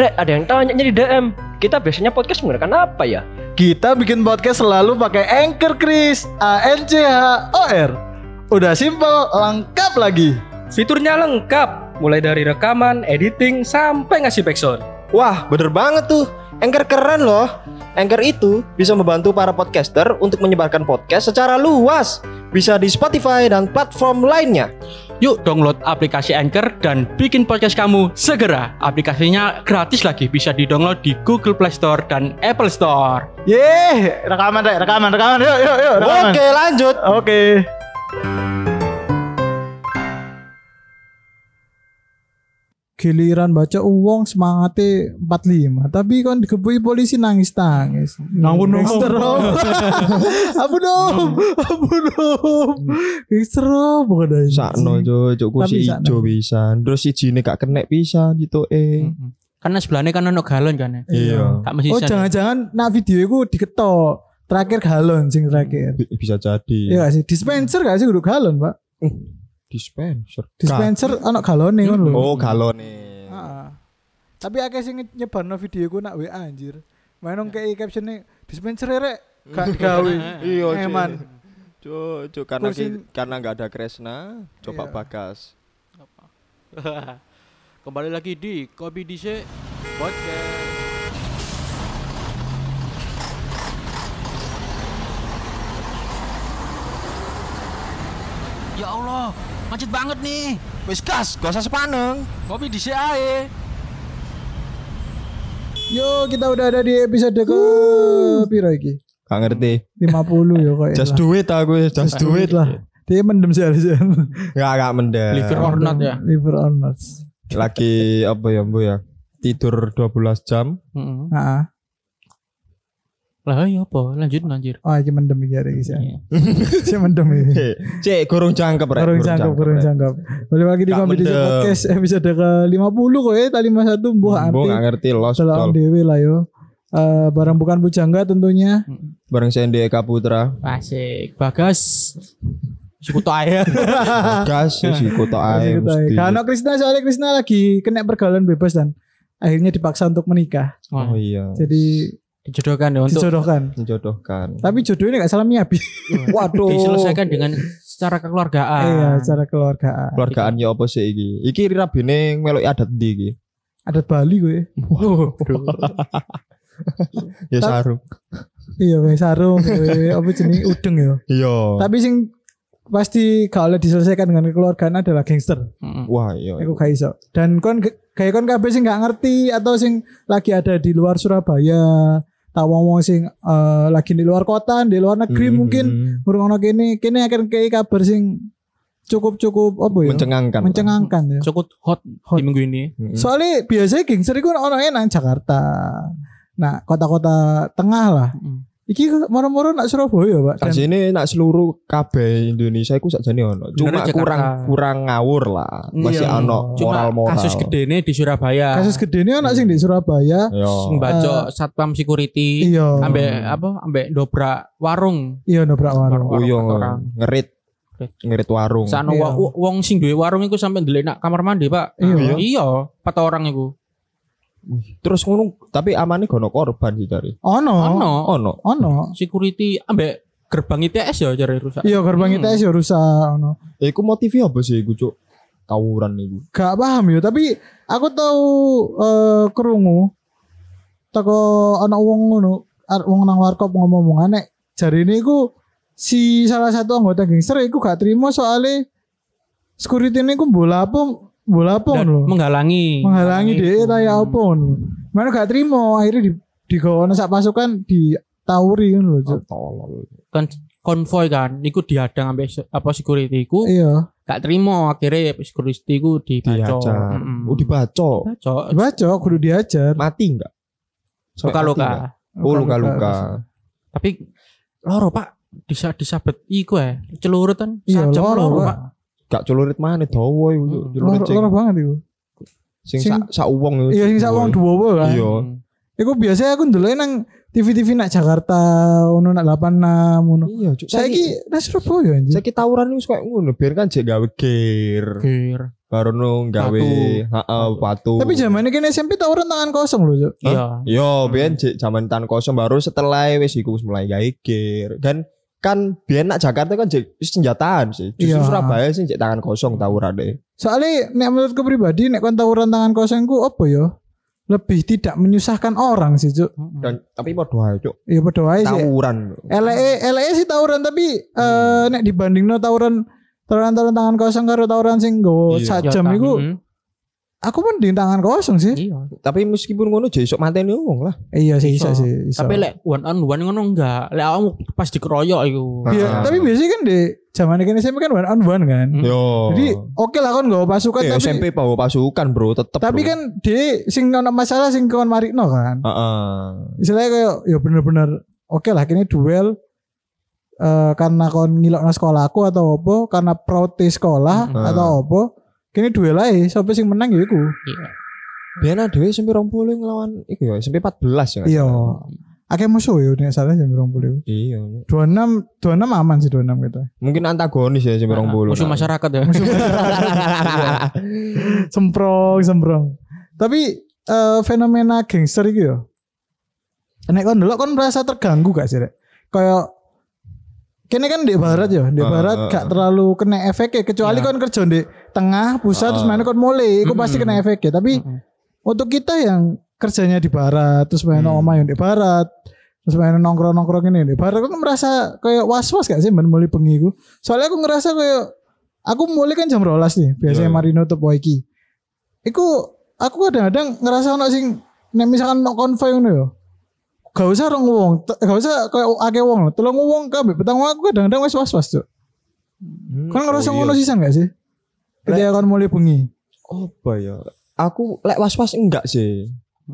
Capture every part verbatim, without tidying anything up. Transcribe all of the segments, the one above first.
Rek, ada yang tanya di D M, kita biasanya podcast menggunakan apa ya? Kita bikin podcast selalu pakai Anchor, Chris. A N C H O R. Udah simple, lengkap lagi. Fiturnya lengkap, mulai dari rekaman, editing, sampai ngasih backsound. Wah, bener banget tuh. Anchor keren loh. Anchor itu bisa membantu para podcaster untuk menyebarkan podcast secara luas. Bisa di Spotify dan platform lainnya. Yuk download aplikasi Anchor dan bikin podcast kamu segera. Aplikasinya gratis lagi, bisa di-download di Google Play Store dan Apple Store. Yeay, rekaman, re, rekaman, rekaman. Yuk, yuk, yuk. Rekaman. Oke, lanjut. Oke. Giliran baca uang semangatnya empat puluh lima, tapi kan dikebui polisi nangis-nangis. Ampun om, ampun om, ampun om, gangster om, bukan sakno jo, jo kursi hijau bisa, terus izinnya gak kena bisa gitu eh. Karena sebelahnya kan ono galon kan ya. Iya. Oh jangan-jangan nak video itu diketok terakhir galon sing terakhir. Bisa jadi. Iya sih, dispenser gak sih kudu galon pak? Dispenser. Dispenser anak galone kan lho. Oh, galone. Heeh. Tapi akeh sing nyebarno video ku nak W A anjir. Mainong kei captionnya dispenser rek gak gawe. Iya, eman. Cuk, cuk karena ki, karena enggak ada Kresna, coba iya. Bagas. Apa? Kembali lagi di Kopi Dise Podcast. Ya Allah, macet banget nih. Wis gas, gak usah sepaneng. Kopi di C A E. Yo, kita udah ada di episode ke uh. piro iki? Gak ngerti. lima puluh ya kok. Just do it aku, just, just do it lah. Dia mendem sih harusnya. Enggak, enggak mendem. Liver or not ya. Liver or not. Lagi apa ya, Bu ya? Tidur dua belas jam. Heeh. Heeh. Lah ya apa? Lanjut anjir. Oh, iki mendem iki arek iki. Iki mendem iki. Cek gorong jangkep rek. Gorong jangkep, gorong jangkep. Boleh lagi di kompetisi podcast episode ke lima puluh kok ya, lima puluh satu mbuh anti. Mbuh enggak ngerti los. Tolong dhewe lah yo. Uh, barang bukan bujangga tentunya. Barang Sandy Eka Putra. Asik. Bagas. Sikuto ae. Bagas sikuto ae. Karena Krisna soalnya Krisna lagi kena pergaulan bebas dan akhirnya dipaksa untuk menikah. Oh iya. Jadi dijodohkan ya untuk dijodohkan. Dijodohkan. Tapi jodohnya enggak salah miabi. Waduh. Diselesaikan dengan secara kekeluargaan. Iya, secara kekeluargaan. Keluargaan ya apa sih iki? Iki rabene meloki adat ndi iki? Adat Bali kowe. Ya sarung. Iya, kowe sarung kowe apa jenenge udeng ya. Iya. Tapi sing pasti gak oleh diselesaikan dengan kekeluargaan adalah gangster. Mm. Wah, iya. Iku gak iso. Dan kon kayak kon kabeh sing gak ngerti atau sing lagi ada di luar Surabaya, tak wong-wong sing uh, lagi di luar kota, di luar negeri hmm. mungkin ngurungno kene, kene akan kei kabar sing cukup-cukup apa ya? Mencengangkan. Mencengangkan ya. Cukup hot, hot di minggu ini. Hmm. Soalnya biasanya gangster iku ono nang Jakarta. Nah, kota-kota tengah lah. Hmm. Iki moro-moro nak Surabaya, Pak. Dan sini nak seluruh kabeh Indonesia iku sakjane ono. Cuma kurang kurang ngawur lah. Masih ono moral-moral. Kasus gedene di Surabaya. Kasus gedene ono sing di Surabaya. Sing bacok satpam security ambek apa? Ambek dobrak warung. Iya, dobrak warung. Uyung ngerit. Ngerit warung. Sakno wong sing duwe warung iku sampe ndelenak kamar mandi, Pak. Iya, empat orang iku. Terus ngono tapi amane gono korban sih dari. Ono. Ono. Ono. Ono. Security ambek gerbang I T S ya jare rusak. Iya, gerbang hmm. I T S ya rusak ono. Ya iku motife apa sih iku, Cuk? Tawuran iku. Gak paham ya, tapi aku tahu uh, krungu teko ana wong ngono, wong nang warkop ngomong-ngomong aneh. Jarine iku si salah satu anggota gangster iku gak trimo soalnya security niku bola apa bola pon lho menghalangi menghalangi dhek taya opon mana gak trimo akhirnya di digowono sak pasukan ditawuri ngono lho tolol kan konvoy kan niku dihadang ambek apa security ku iya gak trimo akhirnya security ku dibacok oh dibacok dibacok kudu diajar mati enggak luka-luka oh luka-luka tapi loro Pak disa disabet iku eh celurutan sajam loro Pak. Gak celurit mana dawa iku celurit cek. Loro banget iku. Sing sak sak wong. Iya sing sak wong duwo kan. Iya. Iku biasanya aku ndelok nang T V T V nak Jakarta ono nak delapan enam ngono. Iya, Cuk. Saiki nang Surabaya anjir. Saiki tawuran wis koyo ngono, biar kan jek gawe gear. Gear. baru nung gawe heeh patu. Tapi zamane kene S M P tawuran tangan kosong lho, Cuk. Iya. Yo, ben zaman tangan kosong baru setelah wis iku wis mulai gawe gear. Kan kan biyen nak Jakarta kan senjataan sih. Justru yeah. Surabaya sih jek tangan kosong tawurane. Soale nek menurutku pribadi nek kon tawuran tangan kosong ku apa ya? Lebih tidak menyusahkan orang sih, Cuk. Dan tapi padha ae, Cuk. Iya padha ae sih. Tawuran. Eleke eleke sih tawuran tapi eh hmm. uh, nek dibandingno tawuran tawuran tangan kosong karo tawuran sing nggo sajam iku aku mending tangan kosong sih. Iya. Tapi meskipun ngono jek iso mateni wong lah. Iya sih iso sih. Tapi lek one on one ngono enggak. Lek awakmu pas dikeroyok iku. Iya, tapi biasanya kan di zaman kene S M P kan one on one kan. Yo. Jadi oke okay lah kon nggawa pasukan tapi S M P bawa pasukan, Bro, tetep. Tapi bro. Kan di sing ono masalah sing kon marikno kan. Heeh. Uh-uh. Istilahnya koyo ya bener-bener oke okay lah kene duel. Uh, karena kon ngilokno sekolahku atau apa, karena protes sekolah hmm. atau apa, kene duel ae sapa sing menang ya iku. Iya. Biyen dhewe sampe dua puluh nglawan iku ya sampe empat belas ya. Iya. Akeh musuh ya nek salah sampe dua puluh. Iya. dua puluh enam dua puluh enam aman sih dua puluh enam gitu. Mungkin antagonis ya sampe dua puluh. Musuh masyarakat ya. Musuh masyarakat. Semprong semprong. Tapi uh, fenomena gangster iki ya. Nek kon delok kon merasa terganggu gak sih, Rek? Kayak kene kan di barat ya, di barat uh, gak terlalu kena efeknya kecuali yeah. Kon kerja di tengah pusat uh, terus main kon mulai, itu pasti kena efeknya. Tapi uh, untuk kita yang kerjanya di barat, terus main uh, omah yang di barat, terus main nongkrong-nongkrong ini di barat, aku merasa kayak was-was gak sih main mulai bengi iku. Soalnya aku ngerasa kayak aku mulai kan jam rolas nih, biasanya yeah. Marino tuh boyki. Iku aku kadang-kadang ngerasa ono sing nek misalkan ono konvoy ngono ya. Gak usah orang ngomong, gak usah kayak akeh wong, tolong ngomong kabeh petang aku kadang-kadang wis was-was, Cuk. Hmm, kan ngerasa oh ngono sisan gak sih? Ketika kon mulai bengi. Apa ya? Aku lek was-was enggak sih.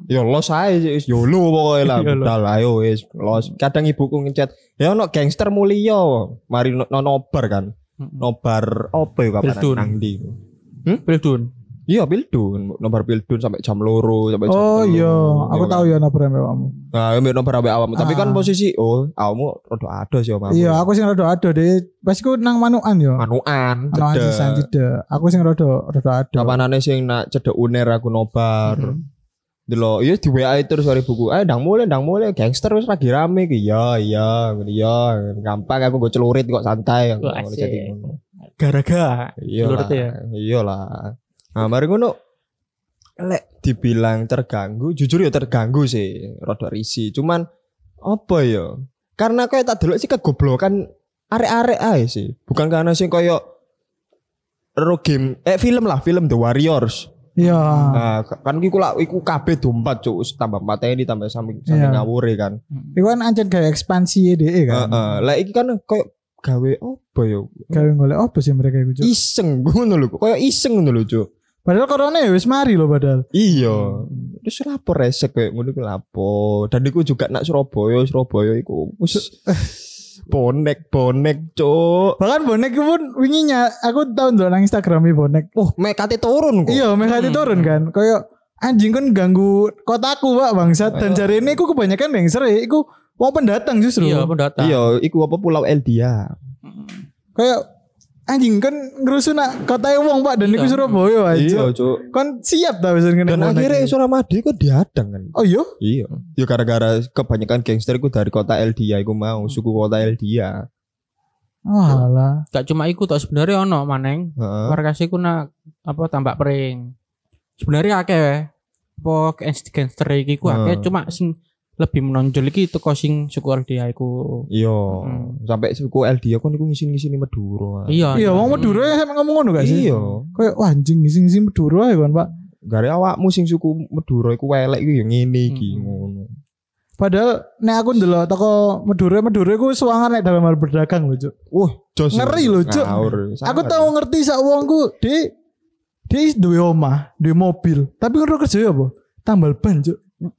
Ya los ae wis yolo pokoke lah budal ayo wis los. Kadang ibuku ngechat, "Ya ono gangster mulia, mari no, no nobar kan." Nobar apa ya kapan nang ndi? Hm? Pildun. Iya Pildun, nomor Pildun sampai jam loro sampai jam oh iya, aku tahu ya nomor awakmu. Nah, nomor awakmu, tapi kan posisi oh, awakmu rada ado sih awakmu. Iya, aku sing rada ado deh. Pas iku nang manukan ya. Manukan. Manukan sisan cedek. Aku sing rada rada ado. Kapanane sing nak cedek uner aku nobar. Delok, iya di W A terus sore buku. Eh, ndang mule, ndang mule gangster wis lagi rame iki. Ya, iya, iya, gampang aku go celurit kok santai. Gara-gara celurit ya. Iyalah. Nah, mari ngono lek dibilang terganggu, jujur ya terganggu sih, rada risi. Cuman apa ya? Karena koyo tak delok sih kegoblokan arek-arek ae sih. Bukan karena sing koyo ero game, eh film lah, film The Warriors. Iya. Nah, kan iku lak iku kabeh dompat, Cuk, tambah mateni tambah samping samping yeah. Ngawure kan. Iku kan anjen gawe ekspansi dhek kan. Heeh, uh, uh, lek iki kan koyo gawe apa ya? Gawe golek apa sih mereka iku, Cuk? Iseng ngono lho, koyo iseng ngono lho, Cuk. Padahal corona ya wis mari lho padahal. Iya. Terus lapor resek koyo ngono ku lapor. Dan iku juga nak Surabaya, Surabaya iku bonek-bonek, Cuk. Bahkan bonek pun wingi aku tau ndelok nang Instagram bonek. Oh, mekate turun kok. Iya, mekate hmm. turun kan. Koyo anjing kan ganggu kotaku, Pak bangsat. Dan jare ini iku kebanyakan yang seri iku wong pendatang justru. Iya, pendatang. Iya, iku apa Pulau Eldia. Hmm. Kayak anjing kan ngerusuh nak kota wong Pak dan niku Surabaya aja. Iya, Cuk. Kon siap ta wis ngene. Dan akhire Suramadi kok diadang kan. Oh iya. Iya. Ya gara-gara kebanyakan gangster iku dari kota Eldia iku mau, suku kota Eldia. Walah. Oh, gak cuma iku tok sebenarnya ono maneng. Markase iku nak apa tambak pering. Sebenarnya akeh wae. Pok gangster iki ku akeh cuma sing lebih menonjol iki teko sing suku Eldia iku. Iya, hmm. sampai suku Eldia kon niku ngising-ngisini Madura. Iya, iya wong Madura sampe ngomong ngono gak sih? Iya. Kayak wah anjing ngising-ngisini Madura ya kan, Pak. Gare awakmu sing suku Madura iku welek iku ya ngene iki ngono. Padahal nek aku ndelok teko Madura, Madura iku suangan nek dalam hal berdagang lho, Cuk. Wah, jos. Ngeri lho, Cuk. Aku tau ngerti sak wongku, Dik. Dik duwe omah, duwe mobil, tapi karo kerja apa? Tambal ban, Cuk.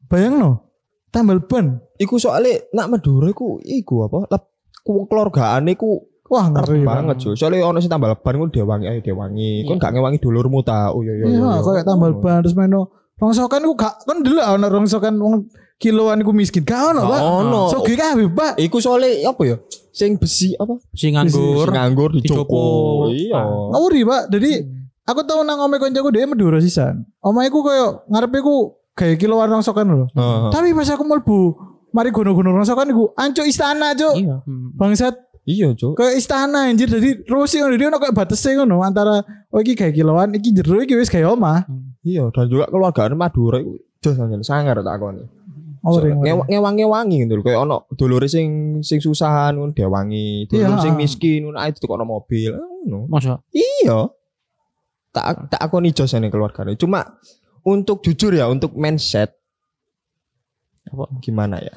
Bayangno. Tambal ban. Iku soalnya nak Madura iku iku apa? Lep keluargaane iku wah ngeri banget, Cuk. Soale ono sing tambal ban ku diwangi ayo diwangi. Kon gak ngewangi dulurmu ta. Oh iya iya. Iya, koyo tambal ban terus meno rongsokan ku gak kon delok ono rongsokan wong kiloan ku miskin. Gak ono, Pak. Ono. Soge kabeh, Pak. Iku soale apa ya? Sing besi apa? Sing nganggur. Sing nganggur dicopo. Iya. Ngawuri, Pak. Jadi Aku tau nang omai konjaku dia Madura sisan. Omaiku koyo ngarepeku gawe kiloan rongsokan lho. Uh-huh. Tapi pas aku mlebu mari gono-gono rongsokan iku ancuk istana, Cuk. Iya. Bangsat. Iya, Cuk. Kayak istana anjir dadi rusuh ngono dhewe ono kayak batese ngono antara oh iki gawe kiloan, iki jero iki wis gawe omah. Iya, dan juga keluargane Madura iku jos anjen sangar tak kon. Oh, ngewangi-wangi ngono lho koyo ono dulure sing sing susahan ngono diwangi, dulur sing miskin ngono ae ditukono mobil ngono. Masa? Iya. tak tak aku nijos ini keluarganya. Cuma untuk jujur ya, untuk mindset apa gimana ya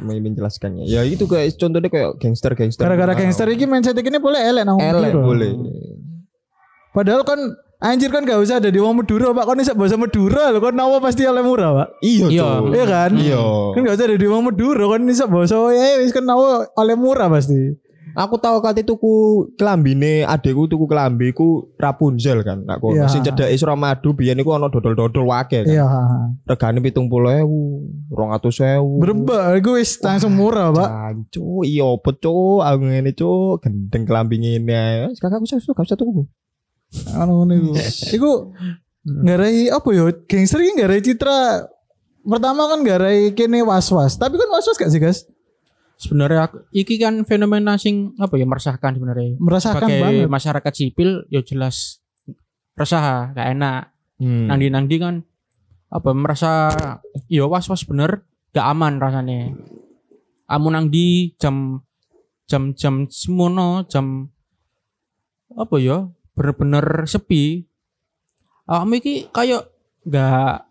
mau menjelaskannya ya itu kayak contohnya kayak gangster gangster gara-gara nah, gangster ini mindset ini boleh elek nang elek boleh padahal kan anjir kan gak usah ada di wong Madura Pak, kan bisa bahasa Madura lho kan nawa pasti oleh murah Pak iya iya kan iya kan gak usah ada di wong Madura kan bisa bahasa ya wis kan nawa oleh murah pasti. Aku tahu kali tuku kelambine adekku tuku kelambiku Rapunzel kan. Nak kok sing cedhake Suramadu biyen iku ana dodol-dodol wake kan. Iya. Regane seventy thousand, two hundred thousand. Brebek iku wis langsung murah, Pak. Cancuk, iya opo cuk, aku ngene cuk, gendeng kelambi ngene. Kakakku susu gak usah tuku. Anu ngene iku. Iku ngarai apa ya? Gangster iki ngarai citra. Pertama kan ngarai kene was-was. Tapi kan was-was gak sih, Guys? Sebenarnya aku, iki kan fenomena sing apa ya meresahkan sebenarnya. Meresahkan banget. Sebagai masyarakat sipil ya jelas resah, gak enak. Hmm. Nang-nang kan apa merasa ya was-was bener, gak aman rasane. Amun nang di jam jam-jam semono, jam apa ya bener-bener sepi. Awakmu iki kayak gak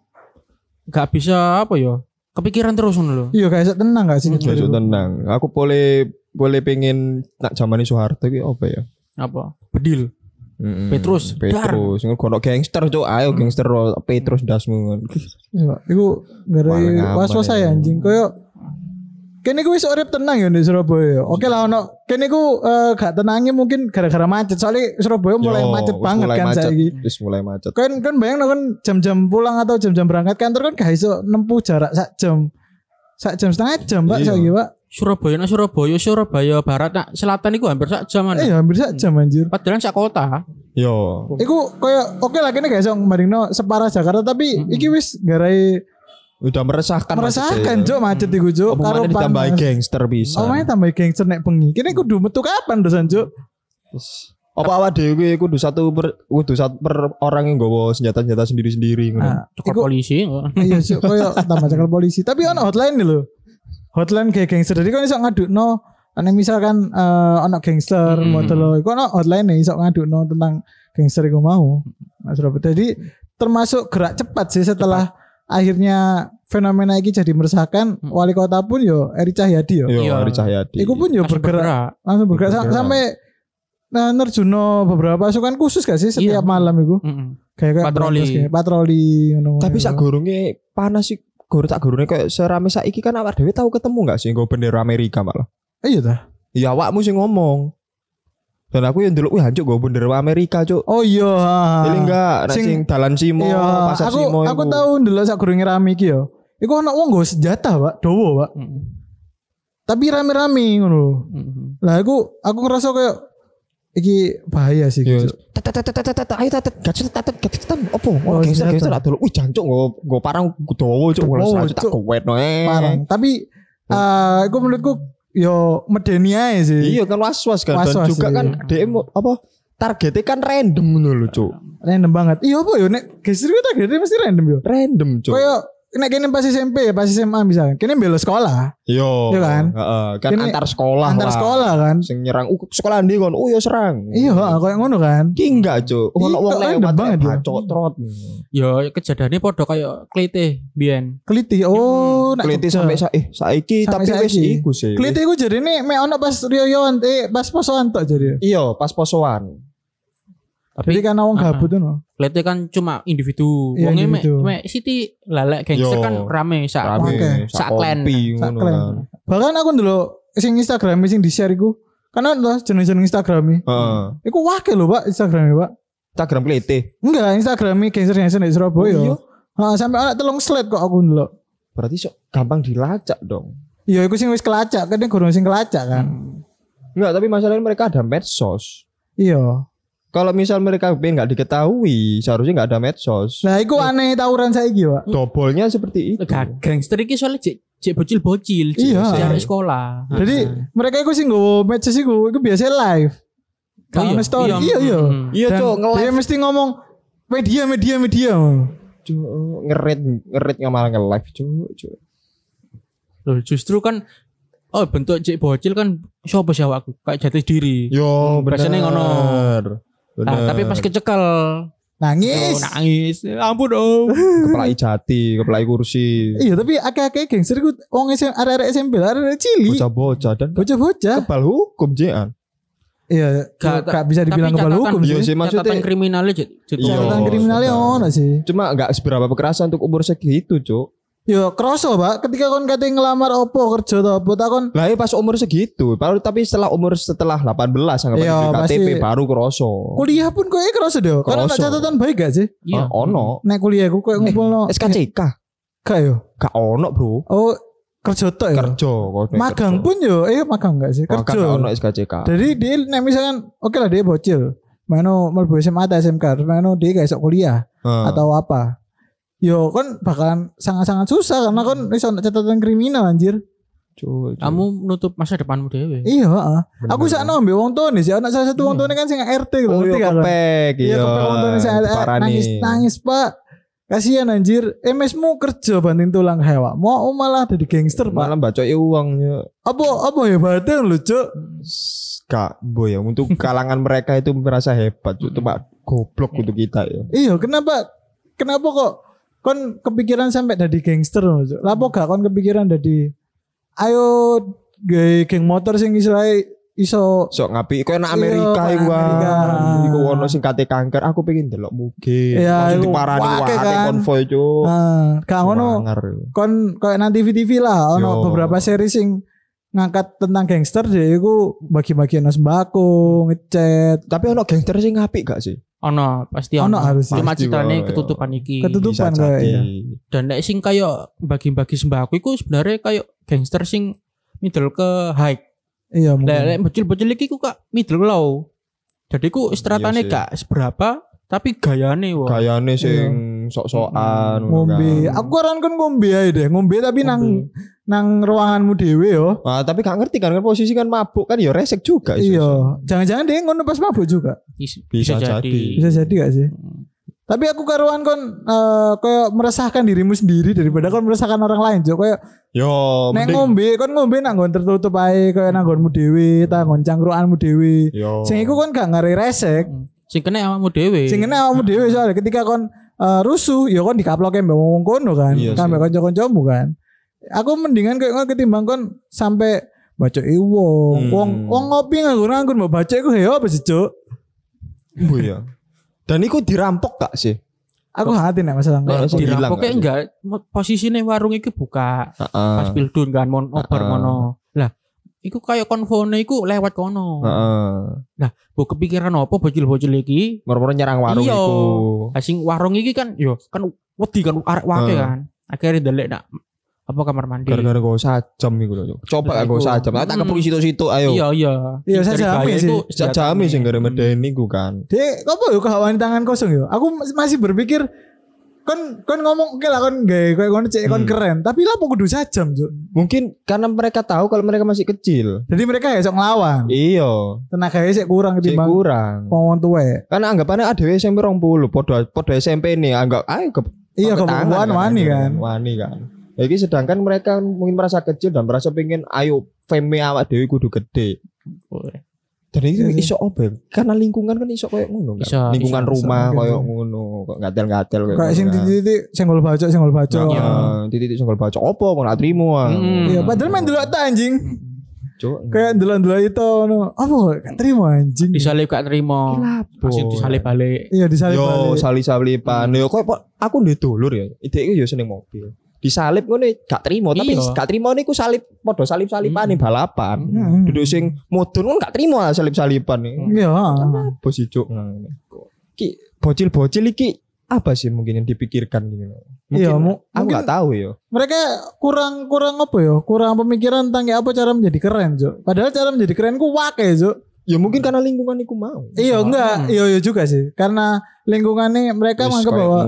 gak bisa apa ya kepikiran terus ngono lho. Iya, gak iso tenang gak sih? Gak iso tenang. Aku boleh boleh pengen nak zamane Soeharto iki apa ya? Apa? Bedil. Mm-hmm. Petrus. Petrus sing gondok gangster cuk. Ayo mm. gangster Petrus dasmu. Iya, iku ngeri was-was ae anjing. Kayak kene ku wis urip tenang ya di Surabaya. Oke lah ono. Kene ku uh, gak tenange mungkin gara-gara macet. Soalnya Surabaya mulai Yo, macet banget mulai kan saiki. Wis mulai macet. Kan kan bayangno kan jam-jam pulang atau jam-jam berangkat kantor kan gak iso nempuh jarak sak jam. Sak jam setengah jam, Pak, saiki, Pak. Surabaya nak Surabaya, Surabaya Barat nak Selatan iku hampir sak jam ana. Eh, hampir sak jam anjir. Padahal sak kota. Yo. Iku koyo oke lah kene gak iso maringno separah Jakarta tapi mm-hmm. iki wis garai udah meresahkan meresahkan Cuk macet iku Cuk karo tambah gangster bisa. Omae tambah gangster nek bengi. Kene kudu metu kapan dosan Cuk? Wis apa awak dhewe kudu satu per kudu satu per orang yang nggawa senjata-senjata sendiri-sendiri ngono. Cekal polisi. Iya Cuk koyo tambah cekal polisi. Tapi ono hotline lho. Hotline kayak gangster. Jadi kan iso ngadukno nek misalkan ono gangster model iku ono hotline iso ngadukno tentang gangster iku mau. Mas Robert. Jadi termasuk gerak cepat sih setelah akhirnya fenomena ini jadi meresahkan. hmm. Wali kota pun yo Eri Cahyadi yo. Yo Eri Cahyadi. Iku pun yo langsung bergerak, bergerak. Langsung bergerak, bergerak. Sampai nah, nerjuno beberapa pasukan khusus gak sih setiap iya. malam iku. Heeh. Kayak patroli, kayak patroli ngono. Tapi sak gurunge panas sih guru tak gurune koyo serame saiki kan awak dhewe tahu ketemu gak sih nggo bendera Amerika malah. Iya ta? Ya awakmu sing ngomong. Dan aku yang dulu, wih hancur gue bendera Amerika Cuk. Oh iya. Jadi enggak, sing, sing dalan Simo, iya, pasar aku, Simo. Aku tahu dulu saat gurungi rame iki ya. Iku anak wong gue senjata Pak, dowo Pak. Mm-hmm. Tapi rame-rame ngono. Mm-hmm. Lah aku, aku ngerasa kayak iki bahaya sih. Tetetetetetet, ayo tetet, gacet tetet, gacet tetet, opo? Gangster gangster lah dulu. Wih jancuk gue, gue parang dowo Cuk. Wes tak kuwet noe. Parang. Tapi, aku menurutku. Yo medeni ae sih. Iya kan was-was kan was-was dan juga iya. Kan D M apa targetnya kan random ngono lho Cuk. Random banget. Iya apa yo nek geser ku targetnya mesti random yo. Random Cuk. Koyo nek kene pas S M P, pas S M A misalnya. Kene bela sekolah. Yo. Iya kan? Heeh, kan kene, antar sekolah. Antar sekolah lah. Kan. Sing nyerang uh, sekolah ndi kon. Oh yo serang. Iya, heeh koyo ngono kan. Ki enggak Cuk. Ono wong lewat bacot-trot. Yo kejadiane padha koyo klite biyen. Klite oh. Kliti sampai sa- eh, saiki sampai tapi wis iku sih. Kliti iku jarine mek ana pas riyoan eh pas posoan tok jare. Iya, pas posoan. Tapi jadi kan wong gabut uh, ngono. Kliti kan cuma individu. Wonge mek mek siti lalek gangster kan rame sak okay. Sak klan. Bahkan aku ndelok sing Instagram sing di-share iku. Kan ono jeneng-jeneng Instagram-e. Heeh. Iku wake lho Pak Instagram-e Pak. Instagram Kliti. Enggak, Instagram-e gangster-gangster di Surabaya. Heeh, sampai ana telung slide kok aku ndelok. Berarti sok gampang dilacak dong. Iya, aku sing wis kelacak, kan gorong sing kelacak kan. Hmm. Enggak, tapi masalahnya mereka ada medsos. Iya. Kalau misal mereka pengen nggak diketahui, seharusnya nggak ada medsos. Nah, itu aneh tawuran saya gitu. Double-nya seperti itu. Gak gangster iki soalnya cek cek bocil-bocil cek iya. Sekolah. Jadi uh-huh. mereka itu sih nggak medsos itu, itu biasanya live. Kalau oh, story, iya iya. Iya cok, dia mesti ngomong media media media. Cuk, ngerit ngerit nggak malah nge-live cuk cuk. Loh, justru kan. Oh bentuk cek bocil kan siapa sih awakku kayak jati diri. Yo bener. Rasanya ngono. Nah, tapi pas kecekel nangis. Oh, nangis. Ampun dong. Kepelai jati, kepelai kursi. Iya tapi akeh-akeh gangster ku wong arek-arek S M P, arek cilik. Bocah-bocah dan bocah-bocah. Kebal hukum jean. Iya, gak, gak bisa dibilang kebal hukum sih. Iya, maksudnya catatan kriminalnya jadi. Catatan kriminalnya ono sih. Cuma gak seberapa kekerasan untuk umur segitu, Cuk. Yo kroso Pak, ketika kon kate ngelamar opo kerja to opo ta kon? Lah pas umur segitu, baru tapi setelah umur setelah delapan belas anggapan K T P baru kroso. Kuliah pun koe kroso do. Karena tak catatan baik gak sih? Iya. Oh, ono. Nek kuliahku koe ngumpulno S K C K. Gak yo. Gak ono, Bro. Oh, kerja tok ya. Kerja. Magang pun yo, eh magang gak sih? Kerja. Gak ono S K C K. Jadi dia nek misalkan oke lah dia bocil. Mano mlebu S M A atau S M K, mano dia gak iso kuliah atau apa. Yo kan bakalan sangat-sangat susah karena kan iso catatan kriminal anjir. Cuy. Kamu nutup masa depanmu dhewe. Iya, heeh. Aku sakno mbek wong tuane, si anak salah satu wong tuane kan sing R T gitu. Oh, iya kepek. Iya, kepek wong tuane sing nangis-nangis, Pak. Kasihan anjir, M S-mu kerja banting tulang hewak. Mau malah jadi gangster, Pak. Malah bacoki uang ya. Apa apa hebatnya lho, Cuk? Kak, boy ya untuk kalangan mereka itu merasa hebat, Cuk. Tempat goblok untuk kita ya. Iya, kenapa? Kenapa kok kon kepikiran sampai dari gangster loh. Lapo gak kon kepikiran dari ayo gay geng motor sing istilahnya iso sok ngapi. Kau enak Amerika iku wae. Iku ono sing kate kanker. Aku pengen delok muge. Ya, kon diparani wae kan. Konvoy cuk. Heeh. Gak ngono. Kon koyo nang T V T V lah ono beberapa seri sing ngangkat tentang gangster deh. Iku bagi-bagi ono sembako, ngecet. Tapi ono gangster sing ngapi gak sih? Ono pasti ono. Cuma ceritane ketutupan iki. Ketutupan kayak ya. Dan nek sing kaya bagi-bagi sembako iku sebenarnya kaya gangster sing middle ke high. Iya mungkin. Nek bocil-bocil iki ku kak middle low. Jadi ku stratane gak seberapa tapi gayane wae. Gayane sing sok-sokan. Ngombe. Aku kan kon ngombe ae deh. Ngombe tapi nang nang ruanganmu dhewe yo. Ah, tapi gak ngerti kan posisi kan mabuk kan ya resek juga. Iya, jangan-jangan dia ngono pas mabuk juga. Bisa, bisa jadi. jadi. Bisa jadi gak sih? Hmm. Tapi aku karuan kon uh, koyo meresahkan dirimu sendiri daripada kon meresahkan orang lain, Cuk. Koyo yo nek ngombe kon ngombe nang nggon tertutup ae koyo nang nggonmu dhewe, ta nggon cangkruanmu dhewe. Sing iku kon gak ngare resek. Hmm. Sing kene awakmu dhewe. Sing kene awakmu dhewe soalnya ketika kon uh, rusuh ya kon dikaploke mbek wong kono kan, sampe kanca-kancamu kan. Aku mendingan kayak ngono ketimbang kon sampai baca iwong, hmm. wong wong ngopi nganggur nganggur mau baca iku heo apa sih Cuk? Bu ya. Dan iku dirampok gak sih? Aku hati nek masalah enggak. Dirampok kayak enggak posisine warung iki buka. Uh-uh. Pas pildun kan mon over uh-uh. mono. Lah, iku kayak konvone iku lewat kono. Heeh. Uh-uh. Nah, bu kepikiran opo bocil-bocil iki moro-moro nyerang warung iyo. Iku. Lah sing warung iki kan yo kan wedi kan arek wake uh. kan. Akhire ndelek nak apa kamar mandi? Gara-gara gue sajam iku lho. Coba gue sajam. Tak kepuk situ-situ ayo. Iya iya. Iya sajam sih. Sajam sing gara medeni ku kan. Dek, apa yo kawani tangan kosong yo. Aku masih berpikir kon kon ngomong oke lah kon gawe koyo ngono cek kon keren. Tapi lapo kudu sajam, Cuk. Mungkin karena mereka tahu kalau mereka masih kecil. Jadi mereka esok nglawan. Iya. Tenagane sik kurang ketimbang. Sik kurang. Wong tuwek. Kan anggapane adewe S M P dua puluh padha padha S M P ne anggap ayo ke. Iya kebutuhan wani kan. Wani kan. Jadi sedangkan mereka mungkin merasa kecil dan merasa pengen ayo fame awak dhewe kudu gede. Jadi itu iso obeng karena lingkungan kan iso koyo ngono kan. Lingkungan iso, rumah koyo ngono, kok gatel-gatel koyo. Kayak sing titik senggol bacok, senggol bacok. Heeh, titik senggol bacok opo ngono atrimu. Iya, padahal men delok ta anjing. Cuk. Kayak delok-delok itu ngono. Apa gak trimo anjing. Disalip gak trimo. Pasti disalip balik. Iya, disalip balik. Yo, salip-salipan. Yo kok aku ndek dulur ya. Ideku yo seneng mobil. Disalip ngene gak trimo tapi gak trimo niku salip padha salip-salipane hmm. balapan. Hmm. Duduk sing mudun kan gak trimo salip-salipan iki. Iya. Apa sih Cuk? Ki bocil-bocil iki apa sih mungkin yang dipikirkan gitu. Mungkin ya, mu- aku enggak tahu ya. Mereka kurang kurang apa ya? Kurang pemikiran tentang apa cara menjadi keren, Cuk. Padahal cara menjadi keren ku wake, Cuk. Ya mungkin karena lingkungan iku mau. Iya enggak, iya iya juga sih. Karena lingkungannya mereka menganggap bahwa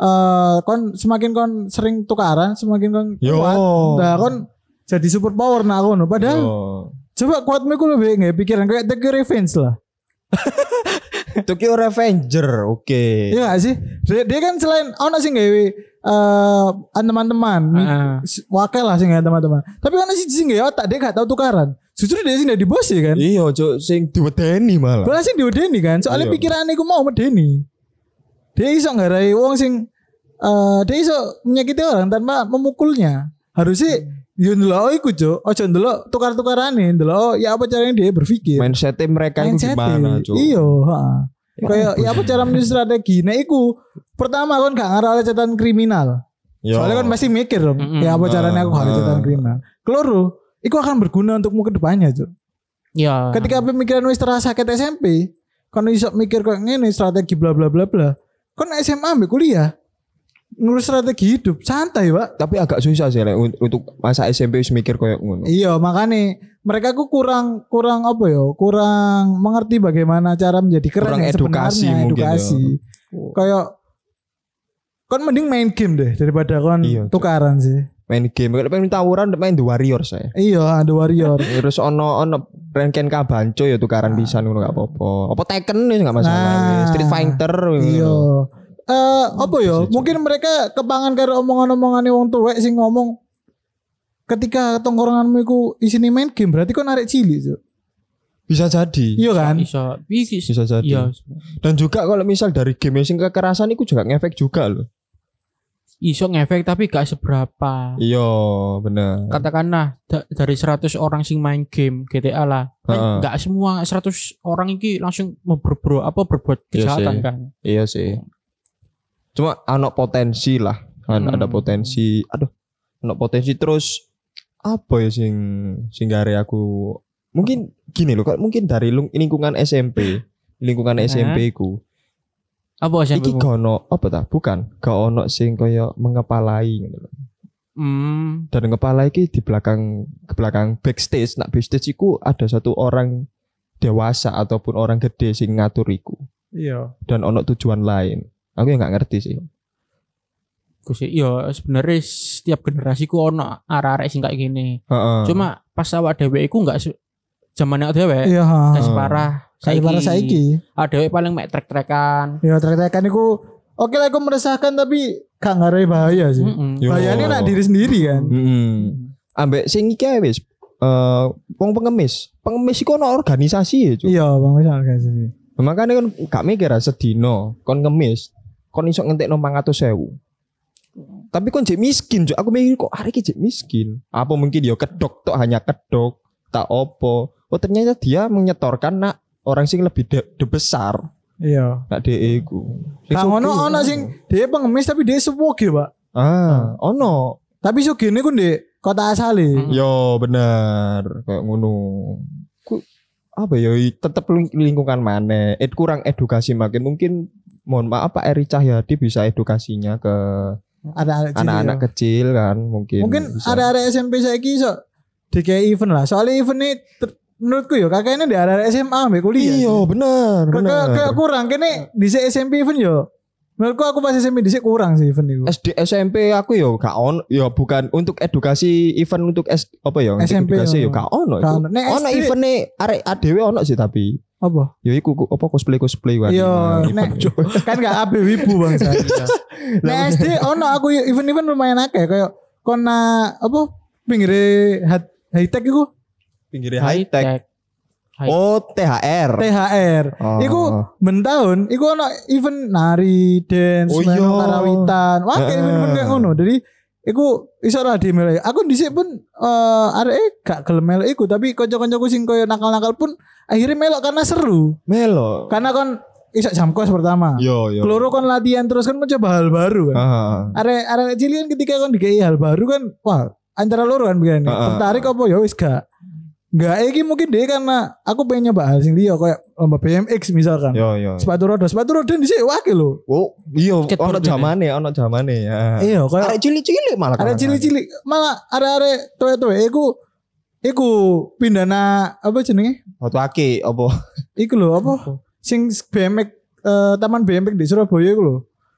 uh, kon semakin kon sering tukaran, semakin kon yo. kuat. Nah kon jadi super power nak kon. Padahal yo. coba kuatmu iku lebih nggak pikiran kayak Tokyo Revenger lah. Tokyo Revenger, oke. Okay. Iya gak sih? Dia, dia kan selain ono sing gawe eh teman-teman, uh. wakil lah sing gawe teman-teman. Tapi ono sing sing gawe otak dia gak tau tukaran. Justru dia sing dadi bos ya kan? Iya, cuk, sing diwedeni malah. Malah sing diwedeni kan, soalnya pikirane iku mau medeni. Dia iso ngarai wong sing uh, dia iso menyakiti orang tanpa memukulnya. Harusnya yo ndelok iku, Cuk. Aja ndelok tukar-tukarane, ndelok ya apa caranya dia berpikir. Mindset-e mereka itu gimana, Cuk? Iya, heeh. Kayak ya apa cara menyusun strategi. Nah, iku pertama kon gak ngarep catatan kriminal. Yo. Soalnya kan masih mikir, dong. Mm-hmm. Ya apa caranya aku ngarep catatan kriminal. Keloro, iku akan berguna untukmu ke depannya, Cuk. Iya. Ketika pemikiran wis terasa ket S M P, kon iso mikir koyo ngene strategi bla bla bla bla. Kon S M A ambek kuliah. Ngurus strategi hidup santai, Pak. Tapi agak susah sih le, untuk masa S M P wis mikir koyo ngono. Iya, makanya mereka ku kurang kurang apa ya? Kurang mengerti bagaimana cara menjadi keren kurang yang edukasi sebenarnya, mungkin edukasi. Ya. Kayak kon mending main game deh daripada kon iya, tukaran sih. Main game, kalau pengen tawuran main The Warriors saya. Iya, The Warriors. Terus ono ono ranken kabanco ya tukaran pisan nah. Ngono gak apa-apa. Apa Tekken wis gak masalah. Nah. Street Fighter. Iya. Uh, apa ya? Mungkin mereka kepangan karo omongan-omongane wong tuwek sing ngomong ketika tongkronganmu iku isine main game berarti kok narik cilik, Cuk. Bisa jadi. Iya kan? Bisa. Bisa, bisa jadi. Iya. Dan juga kalau misal dari game sing kekerasan iku juga ngefek juga loh. Iso ngefek tapi gak seberapa. Iya, bener. Katakanlah da- dari seratus orang sing main game G T A lah. Kan gak semua seratus orang iki langsung memberbro apa berbuat kejahatan kan. Iya sih. Cuma anak potensi lah, anak hmm. ada potensi, aduh, anak potensi terus apa ya sing singgare aku mungkin gini loh, mungkin dari lingkungan S M P, lingkungan nah. S M P ku, apa S M P? Iki kono apa tak? Bukan, gak ono sing koyo mengepalai gitu loh. Hmm. Dan ngepalai ki di belakang ke belakang backstage, nak backstage ku ada satu orang dewasa ataupun orang gede sing ngaturiku. Iya. Dan ono tujuan lain. Aku yang gak ngerti sih. Ku sih yo sebenarnya setiap generasi ku ono arek-arek sing kayak gini. Uh-uh. Cuma pas awak dhewe iku gak se- zaman awak dhewe. Iya. Wis parah. Parah saiki. Awak dhewe paling mek trek-trekan. Yo trek-trekan iku oke lah iku meresahkan tapi gak ngare bahaya sih. Mm-hmm. Bahayane nak diri sendiri kan. Heeh. Mm-hmm. Ambek sing iki ae wis eh wong pengemis. Pengemis iku ono organisasi ya, Cuk. Iya, pengemis organisasi. Makane kan gak mikir ra sedina kon ngemis. Kon iso ngentekno mangatus sewu. Tapi kon jek miskin, Cuk. Aku mikir kok arek iki jek miskin. Apa mungkin ya kedok tok hanya kedok, tak opo. Oh ternyata dia menyetorkan nak orang sing lebih de, de besar. Iya. Nak dhewe iku. Lah ngono ana sing dhewe pengemis tapi dhewe sepuge, Pak. Ah, hmm. ono. Tapi sugene ku ndek kota asale. Hmm. Yo bener, kayak ngono. Ku apa ya tetep lingkungan maneh. Ed kurang edukasi makin mungkin. Mohon maaf Pak Eri Cahyadi bisa edukasinya ke anak-anak, anak-anak kecil kan mungkin. Mungkin ada-ada S M P saiki iso D K I event lah. Soalnya event ini ter- menurutku yo kakaknya di ada-ada S M A mbek kuliah. Iya, bener, bener. Kayak kurang kene dhisik S M P event yo. Menurutku aku pas S M P dhisik kurang sih event itu. S D S M P aku yo gak ono yo bukan untuk edukasi event untuk S, apa yo S M P edukasi yo gak ono iku. Ono evene arek dhewe ono sih tapi apa? Ya iku apa cosplay-cosplay wae. Yo, nek kan gak ape wibu bangsa. Nah, S D ono aku event-event lumayan akeh kayak kona apa pinggire high tech iku. Pinggire high tech. Oh, T H R. T H R. Oh. Iku ben taun iku ono event nari, dance, oh, karawitan. Wah, kayak event-event kayak ngono. Jadi iku iso lah di melek. Aku dhisik pun uh, areke gak gelem melek iku, tapi kanca-kancaku sing koyo nakal-nakal pun akhirnya melok karena seru. Melok. Karena kon iso jam kos pertama. Yo yo. Keloro kon latihan terus kan mencoba hal baru kan. Arek-arek cilik ketika kon dikei hal baru kan wah antara loro kan begini. Tertarik apa ya wis gak. Enggak iki mungkin deh karena aku pengen nyoba hal sing liya koyo lomba B M X misalkan. Yo yo. Sepatu roda, sepatu roda dhisik wae lho. Oh, iya ono jamane, ono jamane ya. Iya, koyo arek cilik-cilik malah. Arek cilik-cilik malah arek-arek tuwek-tuwek iku Iku pindana apa jenenge? Otoake apa? Iku lho apa? apa? Sing B M X uh, Taman B M X di Surabaya iku lho.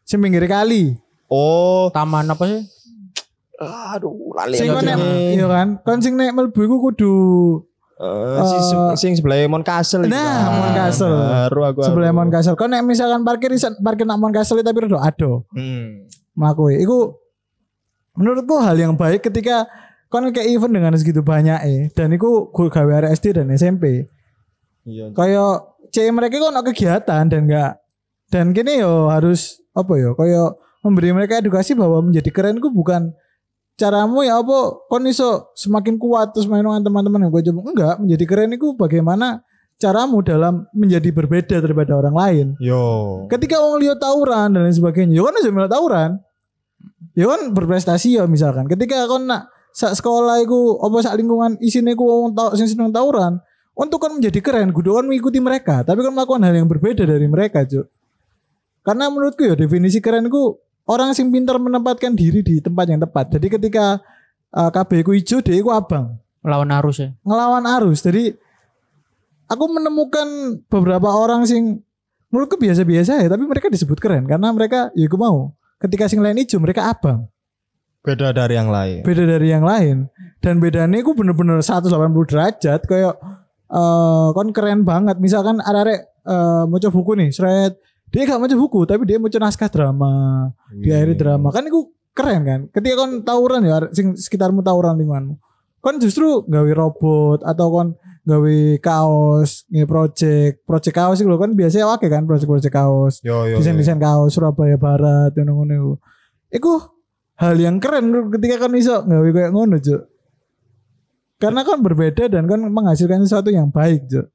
Sing pinggir kali. Oh, taman apa sih? Aduh, lali. Sing nek iya kan? Kon sing nek mlebu iku kudu Uh, uh, sing sebelah Mon Castle. Nah, Mon Castle. Baru aku. Sebelah Mon Castle. Kau nek misalkan parkir parkir nak Mon Castle tapi udah ado. Hmm. Melakukan. Iku menurutku hal yang baik ketika kau nge event dengan segitu banyak eh. Dan iku gue gawe arek S D dan S M P. Iya. Kayak C mereka kau nak kegiatan dan enggak dan kini yo harus apa yo. Kayak memberi mereka edukasi bahwa menjadi keren ku bukan caramu ya apa kon iso semakin kuat terus main dengan teman-teman yang gue coba enggak menjadi keren itu bagaimana caramu dalam menjadi berbeda daripada orang lain. Yo. Ketika orang lihat tawuran dan lain sebagainya, yo kan aja melu tawuran. Yo kan berprestasi ya misalkan. Ketika kon nak sak sekolah iku apa sak lingkungan isine ku wong tau sing seneng tawuran, untuk kon menjadi keren kudu kon mengikuti mereka, tapi kon melakukan hal yang berbeda dari mereka, Cuk. Karena menurutku ya definisi keren ku orang sing pintar menempatkan diri di tempat yang tepat. Jadi ketika uh, K B ku ijo, dia ku abang. Ngelawan arus ya? Ngelawan arus. Jadi aku menemukan beberapa orang sing menurutku biasa-biasa ya. Tapi mereka disebut keren. Karena mereka ya ku mau. Ketika sing lain ijo, mereka abang. Beda dari yang lain. Beda dari yang lain. Dan bedanya ku bener-bener seratus delapan puluh derajat. Kayak uh, kon keren banget. Misalkan arek-arek uh, mau coba buku nih. Seret. Dia gak macam buku tapi dia macam naskah drama. Di akhir drama kan itu keren kan. Ketika kon tawuran ya sekitarmu tawuran lingkunganmu. Kon justru gawe robot atau kon gawe kaos, nge project, project kaos itu kan biasanya wake kan project-project kaos. Desain-desain kaos Surabaya Barat ngono-ngono. Iku hal yang keren ketika kon iso gawe kayak ngono, Cuk. Karena kon berbeda dan kon menghasilkan sesuatu yang baik, Cuk.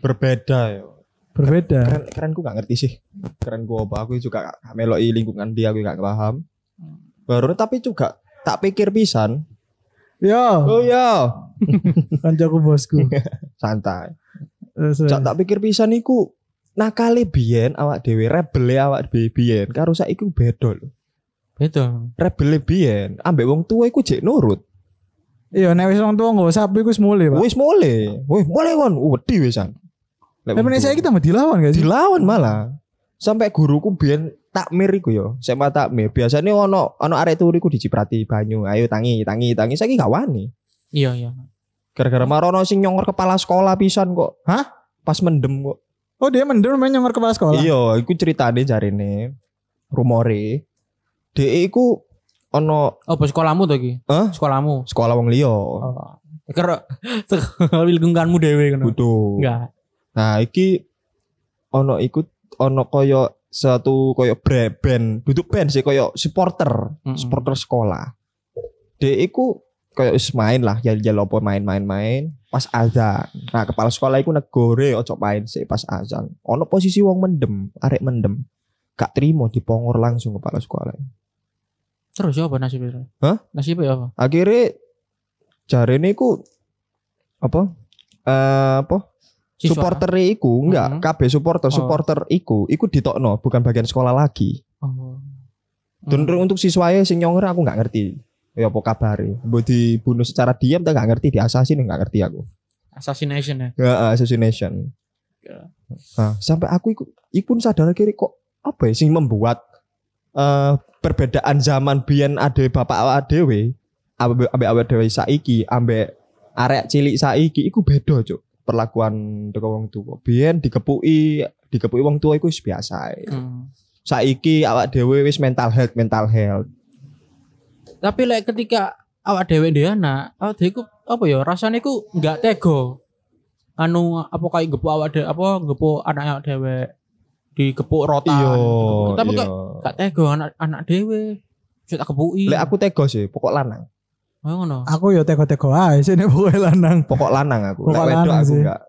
Berbeda ya. Berbeda. Keren, keren ku gak ngerti sih. Keren ku apa? Aku juga meloi lingkungan dia, aku gak paham. Baru tapi juga tak pikir pisan. Yo. Oh yo. Kancaku bosku. Santai. Cak tak pikir pisan iku nakale biyen awak dhewe rebele awak dhewe biyen karo saiki beda lho. Beda. Rebele biyen ambek wong tuwa iku jek nurut. Iya nek wis wong tuwa nggo sapi iku wis mule, Pak. Wis mule. Wih, mule kon wedi wisan. Lepas saya kita mau dilawan gak sih? Dilawan malah. Sampai guruku biar takmir iku yo. Saya takmir. Biasanya ono ono arek turiku diciprati banyu. Ayo tangi tangi tangi. Saya gak wani. Iya iya. Gara-gara marono sing nyongor kepala sekolah pisan kok. Hah? Pas mendem kok. Oh dia mendem main nyongor kepala sekolah. Iya. Iku ceritane jarine. Rumore. Dia iku ono. Oh sekolahmu tuh ki? Hah? Sekolahmu? Sekolah wong liya. Oh. Karo sekolah lingkunganmu dhewe ngono. Betul. Enggak. Nah, iki ono ikut ono koyo satu koyo breben, duduk band sih koyo supporter, mm-hmm. supporter sekolah. Dia iku koyo main lah, jalan-jalan apa main-main-main. Pas azan, nah kepala sekolah iku negore ojo main sih pas azan. Ono posisi wong mendem, arek mendem, gak trimo dipongor langsung kepala sekolah. Terus apa nasibnya? Hah? Nasibnya apa? Akhirnya jarene iku apa? Uh, apa? Supporter iku enggak, uh-huh. K B supporter, oh. supporter iku, iku ditokno, bukan bagian sekolah lagi. Oh. Dan uh-huh. untuk siswae sing nyonger aku enggak ngerti. Ya apa kabare? Mbok dibunuh secara diam ta enggak ngerti, diasasin enggak ngerti aku. Assassination ya. Heeh, assassination. Yeah. Nah, sampai aku iku iku pun sadar kiri kok apa ya sing membuat uh, perbedaan zaman biyen ade bapak awake dhewe, ambek awake dhewe saiki, ambek arek cilik saiki iku beda, Cuk. Perlakuan teko wong tuwa biyen dikepuki dikepuki wong tuwa iku wis biasa. Hmm. Saiki awak dhewe wis mental health mental health. Tapi lek ketika awak dhewe ndek anak, awak dhewe iku apa ya rasane iku enggak tega. Anu apa kaya ngepuk awak dhewe apa ngepuk anak awak dhewe dikepuk rotan. Iyo, gitu. Tapi kok enggak tega anak-anak dhewe. Wis tak kepuki. Lek aku tega sih, pokok lanang. Oh, no. Aku yo teko-teko ae sini pokok lanang. Pokok lanang aku. Pokok wedok aku enggak.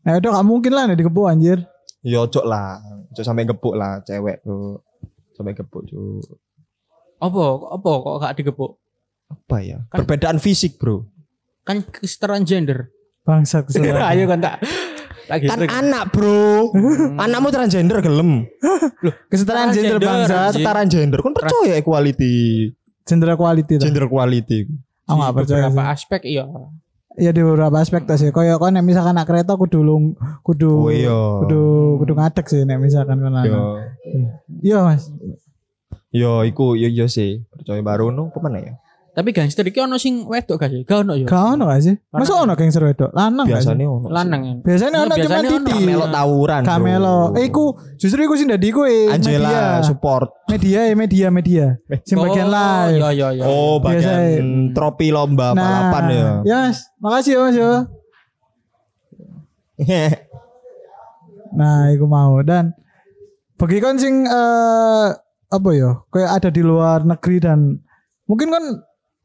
Nah, wedok gak mungkin lah nek dikepuk anjir. Yo cok lah. Cok sampe ngepuk lah cewek tuh. Sampe ngepuk tuh. Apa? Apa kok gak dikepuk? Apa ya? Kan, perbedaan fisik, Bro. Kan kesetaraan gender. Bangsat kesetaraan. Ayo kan tak. Tak gitu. Kan anak, Bro. Anakmu transgender gelem. Loh, kesetaraan gender bangsat, kesetaraan gender. Kan percaya equality. Gender equality. Gender equality. Oh, di beberapa aspek iya Ya di beberapa aspek ta sih. Kaya kan nek misalkan nak kereta kudu kudu oh, kudu kudu ngadeg sih nek misalkan kan. Yo. Iya, Mas. Yo iku yo yo sih. Percaya baru no pemene ya. Tapi gangster iki ono sing wedok gak sih? Gak ono yo. Gak ono gak sih? Masa ono gangster wedok? Lanang gak sih? Lanang. Biasane ono cuma titi. Melok tawuran. Gak melok. Eh iku justru iku sing dadi kowe. Angela support. Media ya media media. Sing bagian live. Yo yo yo. Oh, bagian tropi lomba balapan ya. Ya, Mas. Makasih ya, Mas yo. Nah, iku mau dan bagi kon sing eh apa ya? Kayak ada di luar negeri dan mungkin kan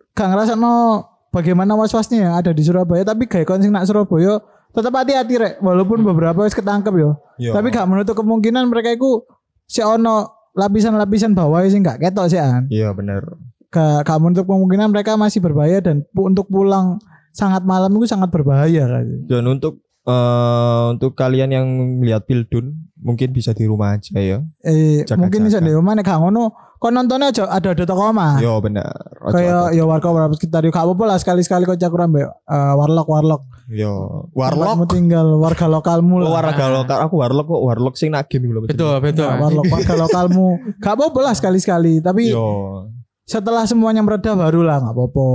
gak ngerasa no bagaimana was-wasnya yang ada di Surabaya, tapi gak kon sing nak Surabaya tetap hati-hati rek, walaupun beberapa wis ketangkep yo. Yo. Tapi gak menutup kemungkinan mereka iku si ono lapisan-lapisan bawah sing gak ketok sian. Iya bener. Gak, gak menutup kemungkinan mereka masih berbahaya dan pu- untuk pulang sangat malam itu sangat berbahaya kan. Dan untuk uh, untuk kalian yang melihat Pildun mungkin bisa di rumah aja ya. Eh jaga-jaga. Mungkin bisa di rumah nek gak ngono kau nontonnya aja ada-ada toko mah. Yo bener. Kayak yo warkop warkop kita di kampung lah sekali-sekali kau cakuran be uh, warlock warlock. Yo warlock. Kamu tinggal warga lokalmu lah. Warga lokal aku warlock kok warlock sing nak game gitu. Betul betul. Ya, warlock warga lokalmu. Gak apa-apa lah sekali-sekali tapi yo. Setelah semuanya mereda barulah nggak apa-apa.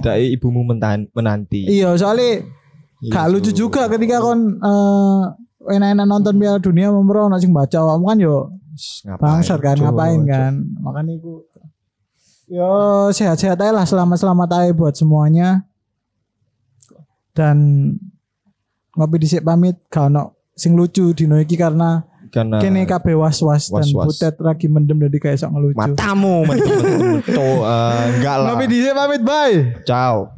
Jika ibumu mentan- menanti. Iya soalnya yo. Gak lucu juga ketika kon uh, enak-enak nonton Piala Dunia memro nasi baca kamu kan yo. Bangsat kan coba, ngapain coba. Kan makanya aku yo sehat-sehat aja lah selamat-selamat aja buat semuanya dan ngopi dhisik pamit gak ono sing lucu dino iki karena karena kene kabeh was-was dan butet lagi mendem dari kayak sok ngelucu matamu mendem to uh, enggak lah ngopi dhisik pamit bye ciao.